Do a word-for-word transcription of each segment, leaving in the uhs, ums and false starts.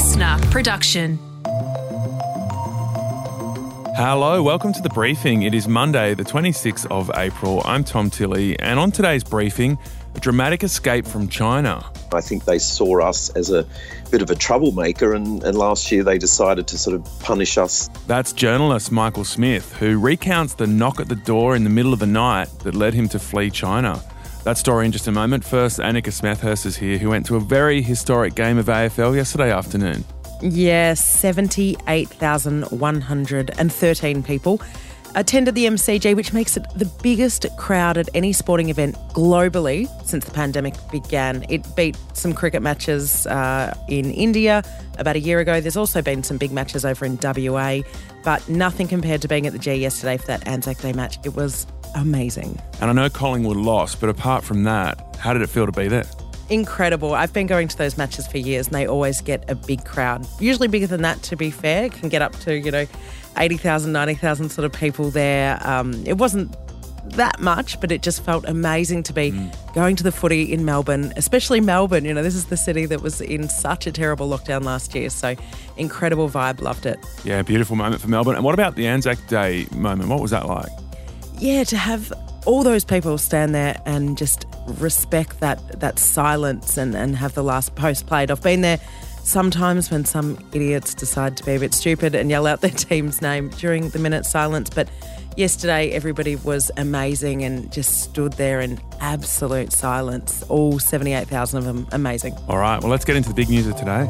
listener production. Hello, welcome to The Briefing. It is Monday, the twenty-sixth of April. I'm Tom Tilley, and on today's briefing, a dramatic escape from China. I think they saw us as a bit of a troublemaker, and, and last year they decided to sort of punish us. That's journalist Michael Smith, who recounts the knock at the door in the middle of the night that led him to flee China. That story in just a moment. First, Annika Smethurst is here, who went to a very historic game of A F L yesterday afternoon. Yes, seventy-eight thousand one hundred thirteen people attended the M C G, which makes it the biggest crowd at any sporting event globally since the pandemic began. It beat some cricket matches uh, in India about a year ago. There's also been some big matches over in W A, but nothing compared to being at the G yesterday for that Anzac Day match. It was amazing. And I know Collingwood lost, but apart from that, how did it feel to be there? Incredible. I've been going to those matches for years and they always get a big crowd. Usually bigger than that, to be fair. It can get up to, you know, eighty thousand, ninety thousand sort of people there. Um, it wasn't that much, but it just felt amazing to be mm. going to the footy in Melbourne, especially Melbourne. You know, this is the city that was in such a terrible lockdown last year. So incredible vibe. Loved it. Yeah, beautiful moment for Melbourne. And what about the Anzac Day moment? What was that like? Yeah, to have all those people stand there and just respect that that silence and, and have the last post played. I've been there sometimes when some idiots decide to be a bit stupid and yell out their team's name during the minute silence. But yesterday, everybody was amazing and just stood there in absolute silence. All seventy-eight thousand of them, amazing. All right, well, let's get into the big news of today.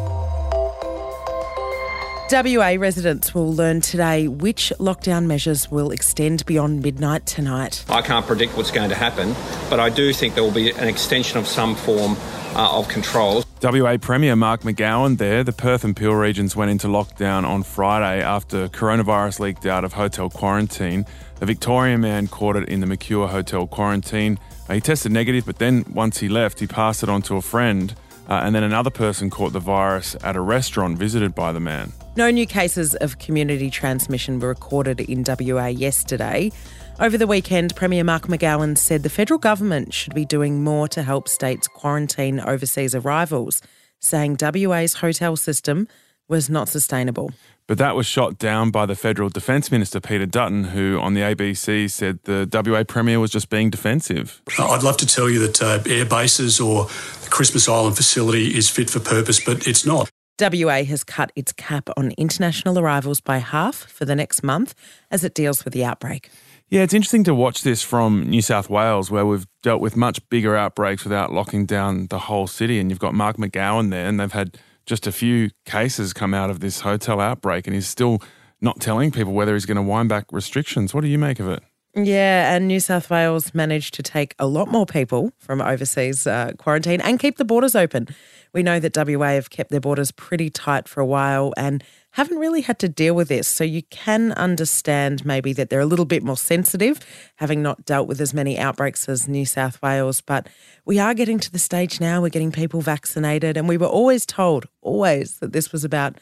W A residents will learn today which lockdown measures will extend beyond midnight tonight. I can't predict what's going to happen, but I do think there will be an extension of some form uh, of control. W A Premier Mark McGowan there. The Perth and Peel regions went into lockdown on Friday after coronavirus leaked out of hotel quarantine. A Victorian man caught it in the Mercure hotel quarantine. Uh, he tested negative, but then once he left, he passed it on to a friend. Uh, and then another person caught the virus at a restaurant visited by the man. No new cases of community transmission were recorded in W A yesterday. Over the weekend, Premier Mark McGowan said the federal government should be doing more to help states quarantine overseas arrivals, saying W A's hotel system was not sustainable. But that was shot down by the Federal Defence Minister, Peter Dutton, who on the A B C said the W A Premier was just being defensive. I'd love to tell you that uh, air bases or the Christmas Island facility is fit for purpose, but it's not. W A has cut its cap on international arrivals by half for the next month as it deals with the outbreak. Yeah, it's interesting to watch this from New South Wales, where we've dealt with much bigger outbreaks without locking down the whole city. And you've got Mark McGowan there, and they've had just a few cases come out of this hotel outbreak, and he's still not telling people whether he's going to wind back restrictions. What do you make of it? Yeah, and New South Wales managed to take a lot more people from overseas uh, quarantine and keep the borders open. We know that W A have kept their borders pretty tight for a while and haven't really had to deal with this. So you can understand maybe that they're a little bit more sensitive, having not dealt with as many outbreaks as New South Wales. But we are getting to the stage now, we're getting people vaccinated, and we were always told, always, that this was about,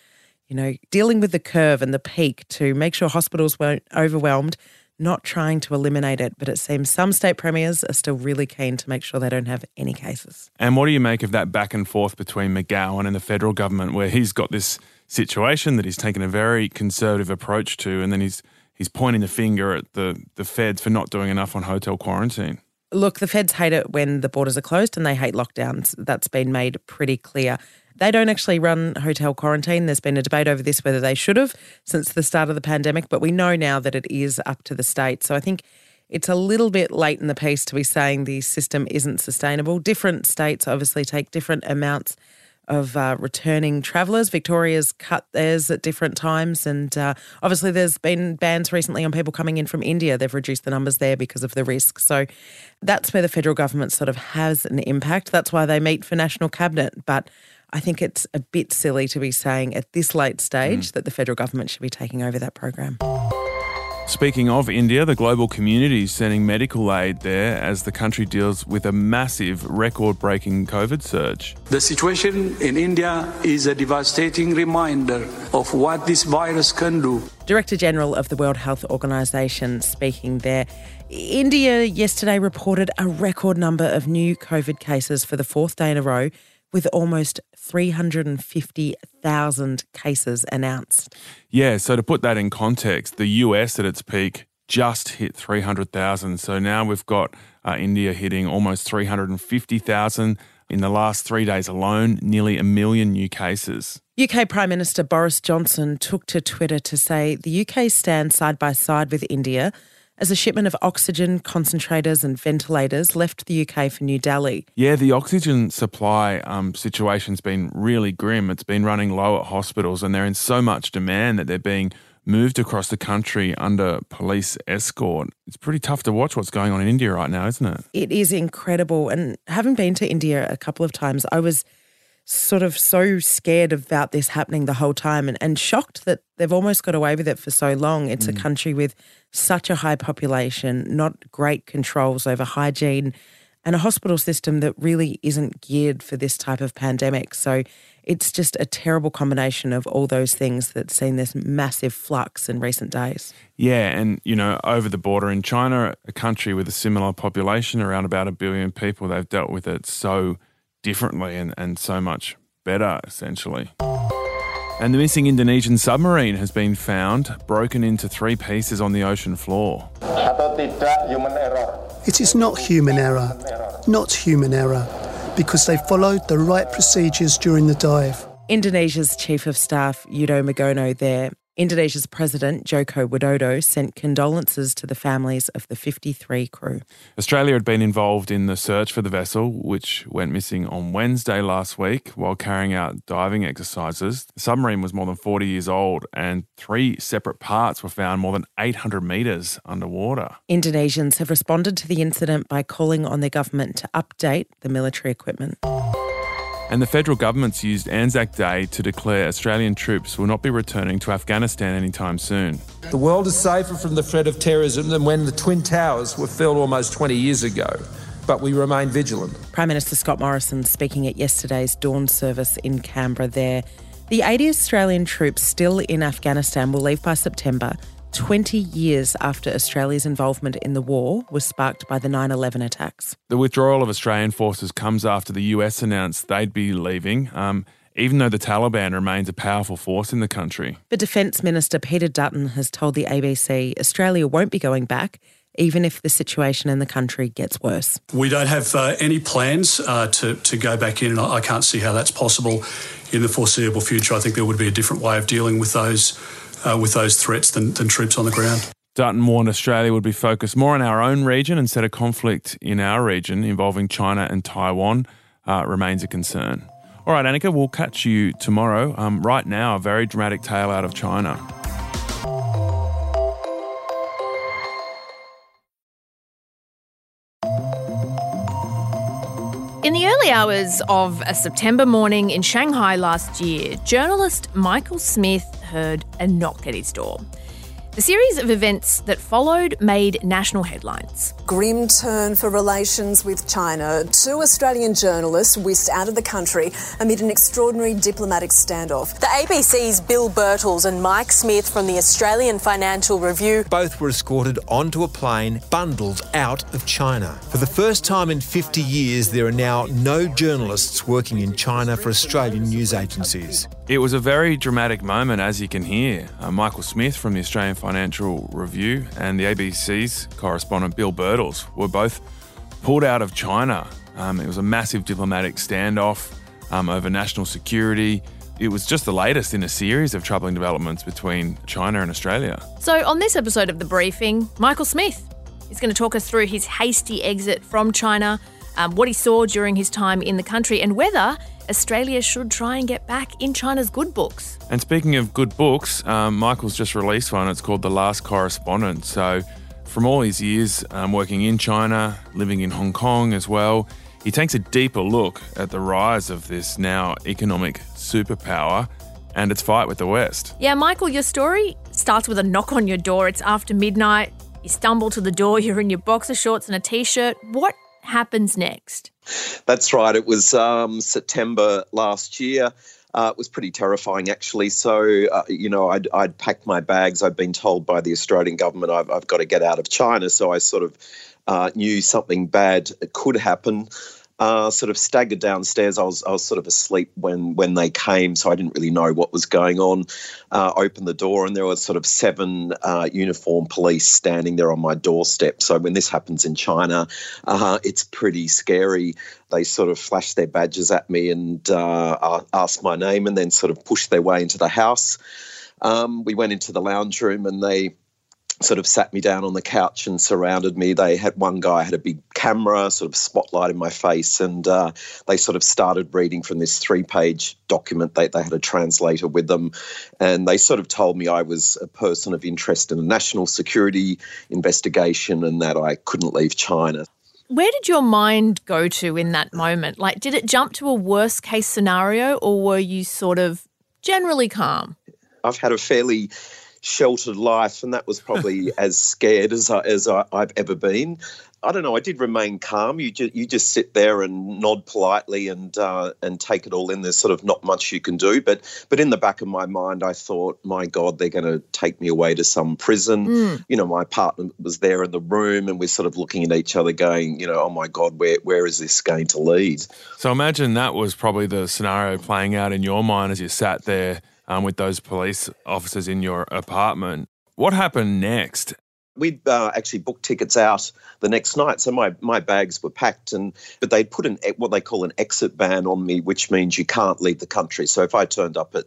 you know, dealing with the curve and the peak to make sure hospitals weren't overwhelmed, not trying to eliminate it. But it seems some state premiers are still really keen to make sure they don't have any cases. And what do you make of that back and forth between McGowan and the federal government, where he's got this situation that he's taken a very conservative approach to, and then he's he's pointing the finger at the, the feds for not doing enough on hotel quarantine? Look, the feds hate it when the borders are closed and they hate lockdowns. That's been made pretty clear. They don't actually run hotel quarantine. There's been a debate over this, whether they should have since the start of the pandemic, but we know now that it is up to the state. So I think it's a little bit late in the piece to be saying the system isn't sustainable. Different states obviously take different amounts of uh, returning travellers. Victoria's cut theirs at different times, and uh, obviously there's been bans recently on people coming in from India. They've reduced the numbers there because of the risk. So that's where the federal government sort of has an impact. That's why they meet for national cabinet. But I think it's a bit silly to be saying at this late stage mm. that the federal government should be taking over that program. Speaking of India, the global community is sending medical aid there as the country deals with a massive, record-breaking COVID surge. The situation in India is a devastating reminder of what this virus can do. Director General of the World Health Organisation speaking there. India yesterday reported a record number of new COVID cases for the fourth day in a row, with almost three hundred fifty thousand cases announced. Yeah, so to put that in context, the U S at its peak just hit three hundred thousand. So now we've got uh, India hitting almost three hundred fifty thousand. In the last three days alone, nearly a million new cases. U K Prime Minister Boris Johnson took to Twitter to say the U K stands side by side with India as a shipment of oxygen, concentrators and ventilators left the U K for New Delhi. Yeah, the oxygen supply um, situation's been really grim. It's been running low at hospitals and they're in so much demand that they're being moved across the country under police escort. It's pretty tough to watch what's going on in India right now, isn't it? It is incredible. And having been to India a couple of times, I was sort of so scared about this happening the whole time and, and shocked that they've almost got away with it for so long. It's mm. a country with such a high population, not great controls over hygiene, and a hospital system that really isn't geared for this type of pandemic. So it's just a terrible combination of all those things that's seen this massive flux in recent days. Yeah, and, you know, over the border in China, a country with a similar population, around about a billion people, they've dealt with it so differently and, and so much better, essentially. And the missing Indonesian submarine has been found, broken into three pieces on the ocean floor. It is not human error, not human error, because they followed the right procedures during the dive. Indonesia's Chief of Staff, Yudo Margono, there. Indonesia's President, Joko Widodo, sent condolences to the families of the fifty-three crew. Australia had been involved in the search for the vessel, which went missing on Wednesday last week while carrying out diving exercises. The submarine was more than forty years old and three separate parts were found more than eight hundred metres underwater. Indonesians have responded to the incident by calling on their government to update the military equipment. And the federal government's used Anzac Day to declare Australian troops will not be returning to Afghanistan anytime soon. The world is safer from the threat of terrorism than when the Twin Towers were felled almost twenty years ago, but we remain vigilant. Prime Minister Scott Morrison speaking at yesterday's dawn service in Canberra there. The eighty Australian troops still in Afghanistan will leave by September, twenty years after Australia's involvement in the war was sparked by the nine eleven attacks. The withdrawal of Australian forces comes after the U S announced they'd be leaving, um, even though the Taliban remains a powerful force in the country. But Defence Minister Peter Dutton has told the A B C Australia won't be going back, even if the situation in the country gets worse. We don't have uh, any plans uh, to, to go back in, and I can't see how that's possible in the foreseeable future. I think there would be a different way of dealing with those Uh, with those threats than, than troops on the ground. Dutton warned Australia would be focused more on our own region and said a conflict in our region involving China and Taiwan uh, remains a concern. All right, Annika, we'll catch you tomorrow. Um, right now, a very dramatic tale out of China. In the early hours of a September morning in Shanghai last year, journalist Michael Smith heard a knock at his door. The series of events that followed made national headlines. Grim turn for relations with China. Two Australian journalists whisked out of the country amid an extraordinary diplomatic standoff. The A B C's Bill Birtles and Mike Smith from the Australian Financial Review both were escorted onto a plane, bundled out of China. For the first time in fifty years, there are now no journalists working in China for Australian news agencies. It was a very dramatic moment, as you can hear. Uh, Michael Smith from the Australian Financial Review and the A B C's correspondent Bill Birtles were both pulled out of China. Um, it was a massive diplomatic standoff um, over national security. It was just the latest in a series of troubling developments between China and Australia. So on this episode of The Briefing, Michael Smith is going to talk us through his hasty exit from China, um, what he saw during his time in the country and whether Australia should try and get back in China's good books. And speaking of good books, um, Michael's just released one. It's called The Last Correspondent. So from all his years um, working in China, living in Hong Kong as well, he takes a deeper look at the rise of this now economic superpower and its fight with the West. Yeah, Michael, your story starts with a knock on your door. It's after midnight. You stumble to the door. You're in your boxer shorts and a T-shirt. What happens next? That's right. It was um, September last year. Uh, it was pretty terrifying, actually. So, uh, you know, I'd, I'd packed my bags. I'd been told by the Australian government I've, I've got to get out of China. So I sort of uh, knew something bad could happen. uh, sort of staggered downstairs. I was I was sort of asleep when when they came, so I didn't really know what was going on. Uh, opened the door, and there were sort of seven uh, uniformed police standing there on my doorstep. So when this happens in China, uh, it's pretty scary. They sort of flashed their badges at me and uh, asked my name, and then sort of pushed their way into the house. Um, we went into the lounge room, and they sort of sat me down on the couch and surrounded me. They had one guy had a big camera, sort of spotlight in my face, and uh, they sort of started reading from this three-page document. They they had a translator with them, and they sort of told me I was a person of interest in a national security investigation and that I couldn't leave China. Where did your mind go to in that moment? Like, did it jump to a worst-case scenario, or were you sort of generally calm? I've had a fairly sheltered life, and that was probably as scared as, I, as I, I've ever been. I don't know. I did remain calm. You just you just sit there and nod politely and uh, and take it all in. There's sort of not much you can do. But but in the back of my mind, I thought, my God, they're going to take me away to some prison. Mm. You know, my partner was there in the room, and we're sort of looking at each other, going, you know, oh my God, where where is this going to lead? So imagine that was probably the scenario playing out in your mind as you sat there um, with those police officers in your apartment. What happened next? We'd uh, actually booked tickets out the next night, so my, my bags were packed, and but they put an what they call an exit ban on me, which means you can't leave the country. So if I turned up at,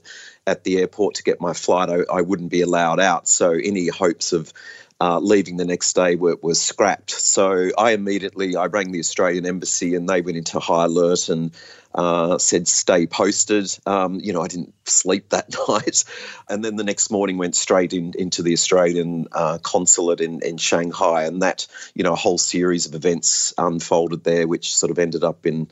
at the airport to get my flight, I, I wouldn't be allowed out. So any hopes of uh, leaving the next day were, were scrapped. So I immediately I rang the Australian Embassy, and they went into high alert and Uh, said stay posted. Um, you know, I didn't sleep that night. And then the next morning went straight in, into the Australian uh, consulate in, in Shanghai. And that, you know, a whole series of events unfolded there, which sort of ended up in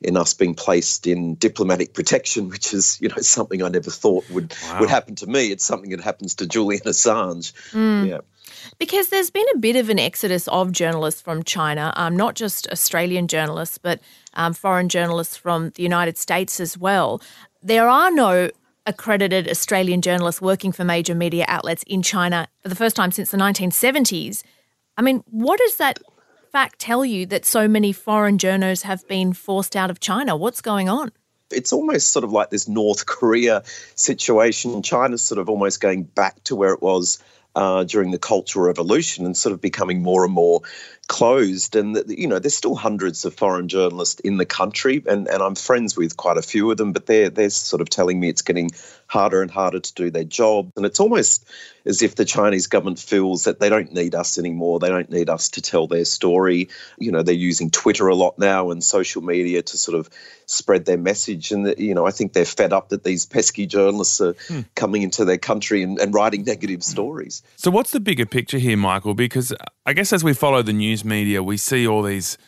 in us being placed in diplomatic protection, which is, you know, something I never thought would, wow. would happen to me. It's something that happens to Julian Assange. Mm. Yeah. Because there's been a bit of an exodus of journalists from China, um, not just Australian journalists, but um, foreign journalists from the United States as well. There are no accredited Australian journalists working for major media outlets in China for the first time since the nineteen seventies. I mean, what does that fact tell you that so many foreign journos have been forced out of China? What's going on? It's almost sort of like this North Korea situation. China's sort of almost going back to where it was Uh, during the Cultural Revolution and sort of becoming more and more closed. And, you know, there's still hundreds of foreign journalists in the country, and, and I'm friends with quite a few of them, but they're, they're sort of telling me it's getting harder and harder to do their job. And it's almost as if the Chinese government feels that they don't need us anymore. They don't need us to tell their story. You know, they're using Twitter a lot now and social media to sort of spread their message. And, the, you know, I think they're fed up that these pesky journalists are mm. coming into their country and, and writing negative mm. stories. So what's the bigger picture here, Michael? Because I guess as we follow the news media, we see all these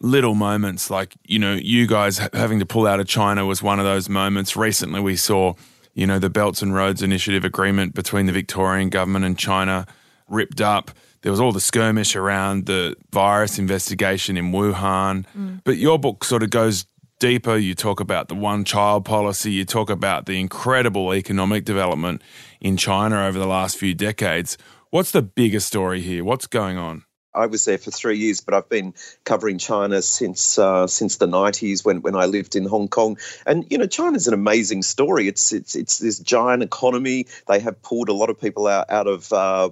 little moments like, you know, you guys having to pull out of China was one of those moments. Recently we saw, you know, the Belts and Roads Initiative agreement between the Victorian government and China ripped up. There was all the skirmish around the virus investigation in Wuhan. Mm. But your book sort of goes deeper. You talk about the one-child policy. You talk about the incredible economic development in China over the last few decades. What's the bigger story here? What's going on? I was there for three years, but I've been covering China since uh, since the nineties when, when I lived in Hong Kong. And, you know, China's an amazing story. It's it's it's this giant economy. They have pulled a lot of people out, out of uh,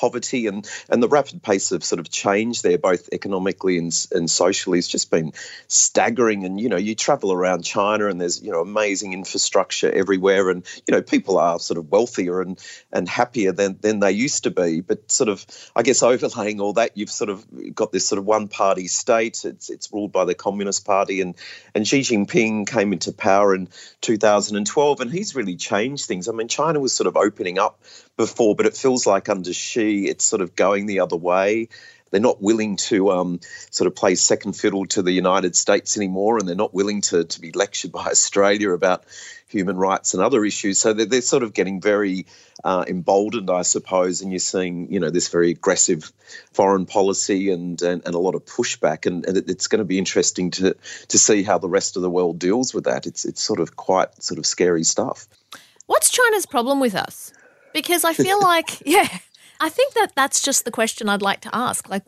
poverty, and, and the rapid pace of sort of change there, both economically and, and socially, has just been staggering. And, you know, you travel around China and there's, you know, amazing infrastructure everywhere. And, you know, people are sort of wealthier and, and happier than, than they used to be. But sort of, I guess, overlaying all that, you've sort of got this sort of one-party state. It's it's ruled by the Communist Party, and and Xi Jinping came into power in two thousand twelve, and he's really changed things. I mean, China was sort of opening up before, but it feels like under Xi, it's sort of going the other way. They're not willing to um, sort of play second fiddle to the United States anymore, and they're not willing to to be lectured by Australia about human rights and other issues. So they're, they're sort of getting very uh, emboldened, I suppose, and you're seeing, you know, this very aggressive foreign policy and and, and a lot of pushback, and, and it's going to be interesting to to see how the rest of the world deals with that. It's it's sort of quite sort of scary stuff. What's China's problem with us? Because I feel like, yeah, I think that that's just the question I'd like to ask. Like,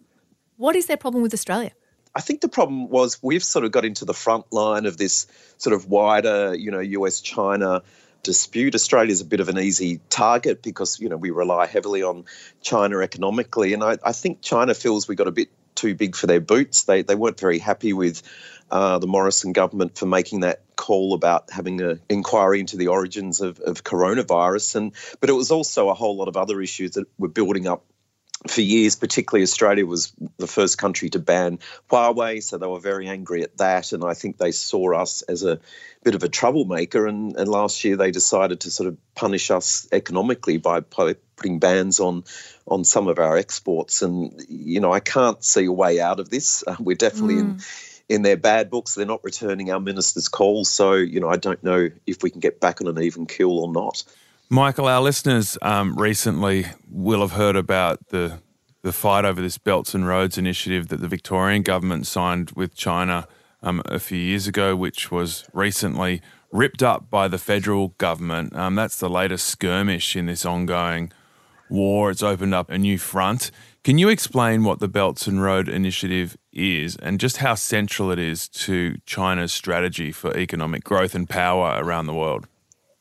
what is their problem with Australia? I think the problem was we've sort of got into the front line of this sort of wider, you know, U S China dispute. Australia's a bit of an easy target because, you know, we rely heavily on China economically. And I, I think China feels we got a bit too big for their boots. They they weren't very happy with uh, the Morrison government for making that call about having an inquiry into the origins of, of coronavirus. And but it was also a whole lot of other issues that were building up for years, particularly Australia was the first country to ban Huawei, so they were very angry at that. And I think they saw us as a bit of a troublemaker. And, and last year they decided to sort of punish us economically by putting bans on on some of our exports. And, you know, I can't see a way out of this. Uh, we're definitely mm. in, in their bad books. They're not returning our minister's calls. So, you know, I don't know if we can get back on an even keel or not. Michael, our listeners um, recently will have heard about the the fight over this Belts and Roads initiative that the Victorian government signed with China um, a few years ago, which was recently ripped up by the federal government. Um, that's the latest skirmish in this ongoing war. It's opened up a new front. Can you explain what the Belts and Road initiative is and just how central it is to China's strategy for economic growth and power around the world?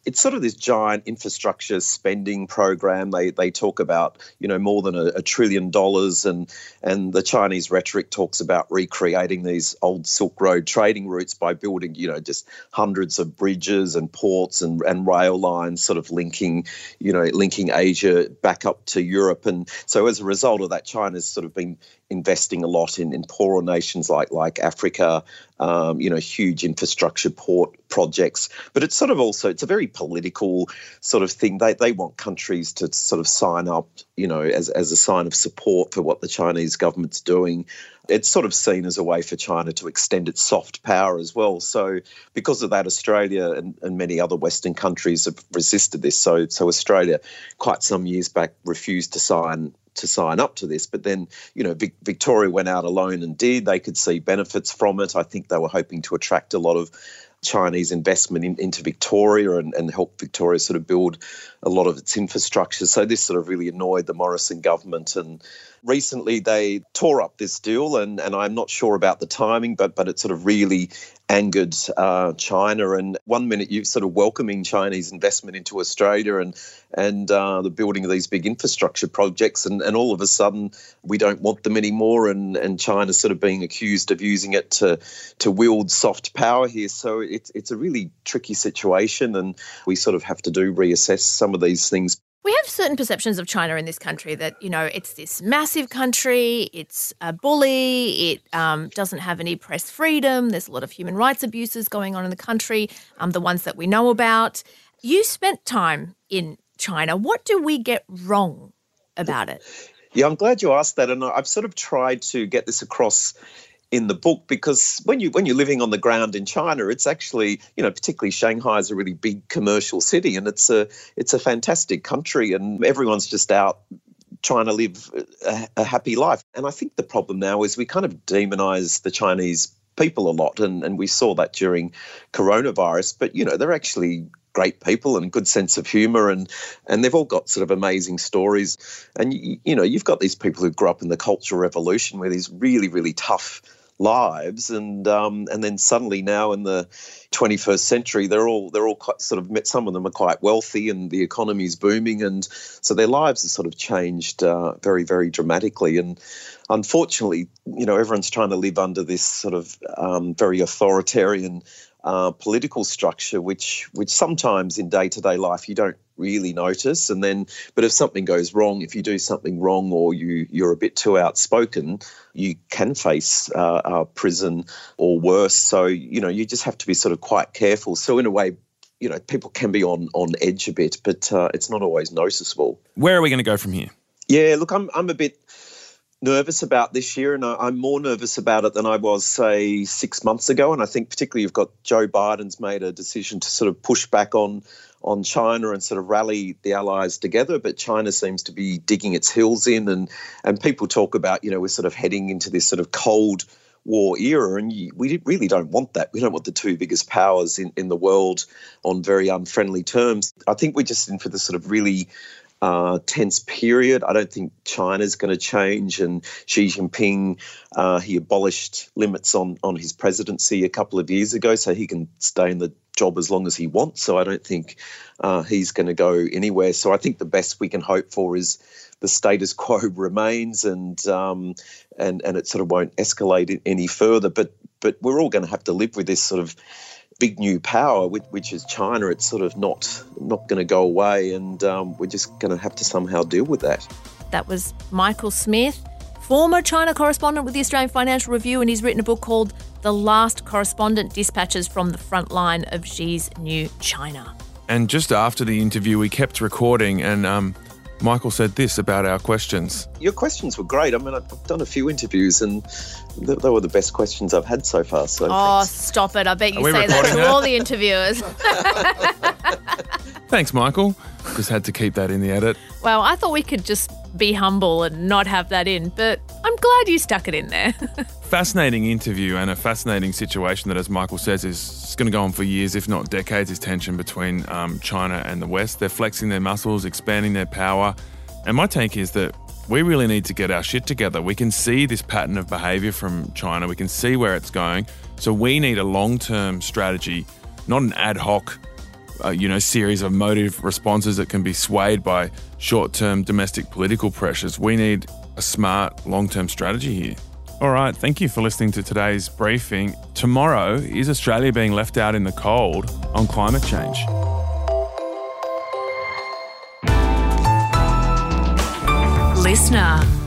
It's sort of this giant infrastructure spending program. They they talk about, you know, more than a, a trillion dollars, and and the Chinese rhetoric talks about recreating these old Silk Road trading routes by building, you know, just hundreds of bridges and ports and, and rail lines sort of linking, you know, linking Asia back up to Europe. And so as a result of that, China's sort of been investing a lot in, in poorer nations like like Africa, um, you know, huge infrastructure port projects. But it's sort of also, it's a very political sort of thing. They they want countries to sort of sign up, you know, as, as a sign of support for what the Chinese government's doing. It's sort of seen as a way for China to extend its soft power as well. So because of that, Australia and, and many other Western countries have resisted this. So so Australia, quite some years back, refused to sign to sign up to this. But then, you know, Vic- Victoria went out alone and did. They could see benefits from it. I think they were hoping to attract a lot of Chinese investment in, into Victoria and, and help Victoria sort of build a lot of its infrastructure. So this sort of really annoyed the Morrison government. And recently they tore up this deal, and, and I'm not sure about the timing, but but it sort of really angered uh, China. And one minute you're sort of welcoming Chinese investment into Australia and and uh, the building of these big infrastructure projects, and, and all of a sudden we don't want them anymore, and, and China's sort of being accused of using it to, to wield soft power here. So it's it's a really tricky situation, and we sort of have to do reassess some of these things. We have certain perceptions of China in this country that, you know, it's this massive country, it's a bully, it um, doesn't have any press freedom, there's a lot of human rights abuses going on in the country, um, the ones that we know about. You spent time in China. What do we get wrong about it? Yeah, I'm glad you asked that, and I've sort of tried to get this across in the book, because when you when you're living on the ground in China, it's actually, you know, particularly Shanghai is a really big commercial city, and it's a it's a fantastic country, and everyone's just out trying to live a, a happy life. And I think the problem now is we kind of demonize the Chinese people a lot, and, and we saw that during coronavirus. But, you know, they're actually great people and good sense of humour, and and they've all got sort of amazing stories. And, you, you know, you've got these people who grew up in the Cultural Revolution with these really, really tough lives, and um, and then suddenly now in the twenty-first century, they're all they're all quite sort of, some of them are quite wealthy, and the economy's booming, and so their lives have sort of changed uh, very, very dramatically. And unfortunately, you know, everyone's trying to live under this sort of um, very authoritarian uh, political structure, which which sometimes in day-to-day life you don't really notice. And then, but if something goes wrong, if you do something wrong, or you you're a bit too outspoken, you can face uh, uh, prison or worse. So, you know, you just have to be sort of quite careful. So in a way, you know, people can be on on edge a bit, but uh, it's not always noticeable. Where are we going to go from here? Yeah, look, I'm I'm a bit nervous about this year, and I'm more nervous about it than I was, say, six months ago. And I think particularly you've got Joe Biden's made a decision to sort of push back on on China and sort of rally the allies together, but China seems to be digging its heels in, and and people talk about, you know, we're sort of heading into this sort of Cold War era, and you, we really don't want that. We don't want the two biggest powers in, in the world on very unfriendly terms. I think we're just in for this sort of really uh, tense period. I don't think China's going to change. And Xi Jinping, uh, he abolished limits on, on his presidency a couple of years ago, so he can stay in the job as long as he wants. So I don't think uh, he's going to go anywhere. So I think the best we can hope for is the status quo remains, and um, and and it sort of won't escalate any further. But but we're all going to have to live with this sort of big new power, which, which is China. It's sort of not not going to go away, and um, we're just going to have to somehow deal with that. That was Michael Smith, former China correspondent with the Australian Financial Review, and he's written a book called The Last Correspondent: Dispatches from the Frontline of Xi's New China. And just after the interview, we kept recording, and um. Michael said this about our questions. Your questions were great. I mean, I've done a few interviews and th- they were the best questions I've had so far. So oh, thanks. Stop it. I bet you say that to all the interviewers. Thanks, Michael. Just had to keep that in the edit. Well, I thought we could just be humble and not have that in, but I'm glad you stuck it in there. Fascinating interview and a fascinating situation that, as Michael says, is going to go on for years, if not decades, is tension between um, China and the West. They're flexing their muscles, expanding their power. And my take is that we really need to get our shit together. We can see this pattern of behaviour from China. We can see where it's going. So we need a long-term strategy, not an ad hoc Uh, you know, series of motive responses that can be swayed by short-term domestic political pressures. We need a smart long-term strategy here. All right, thank you for listening to today's briefing. Tomorrow, is Australia being left out in the cold on climate change? Listener.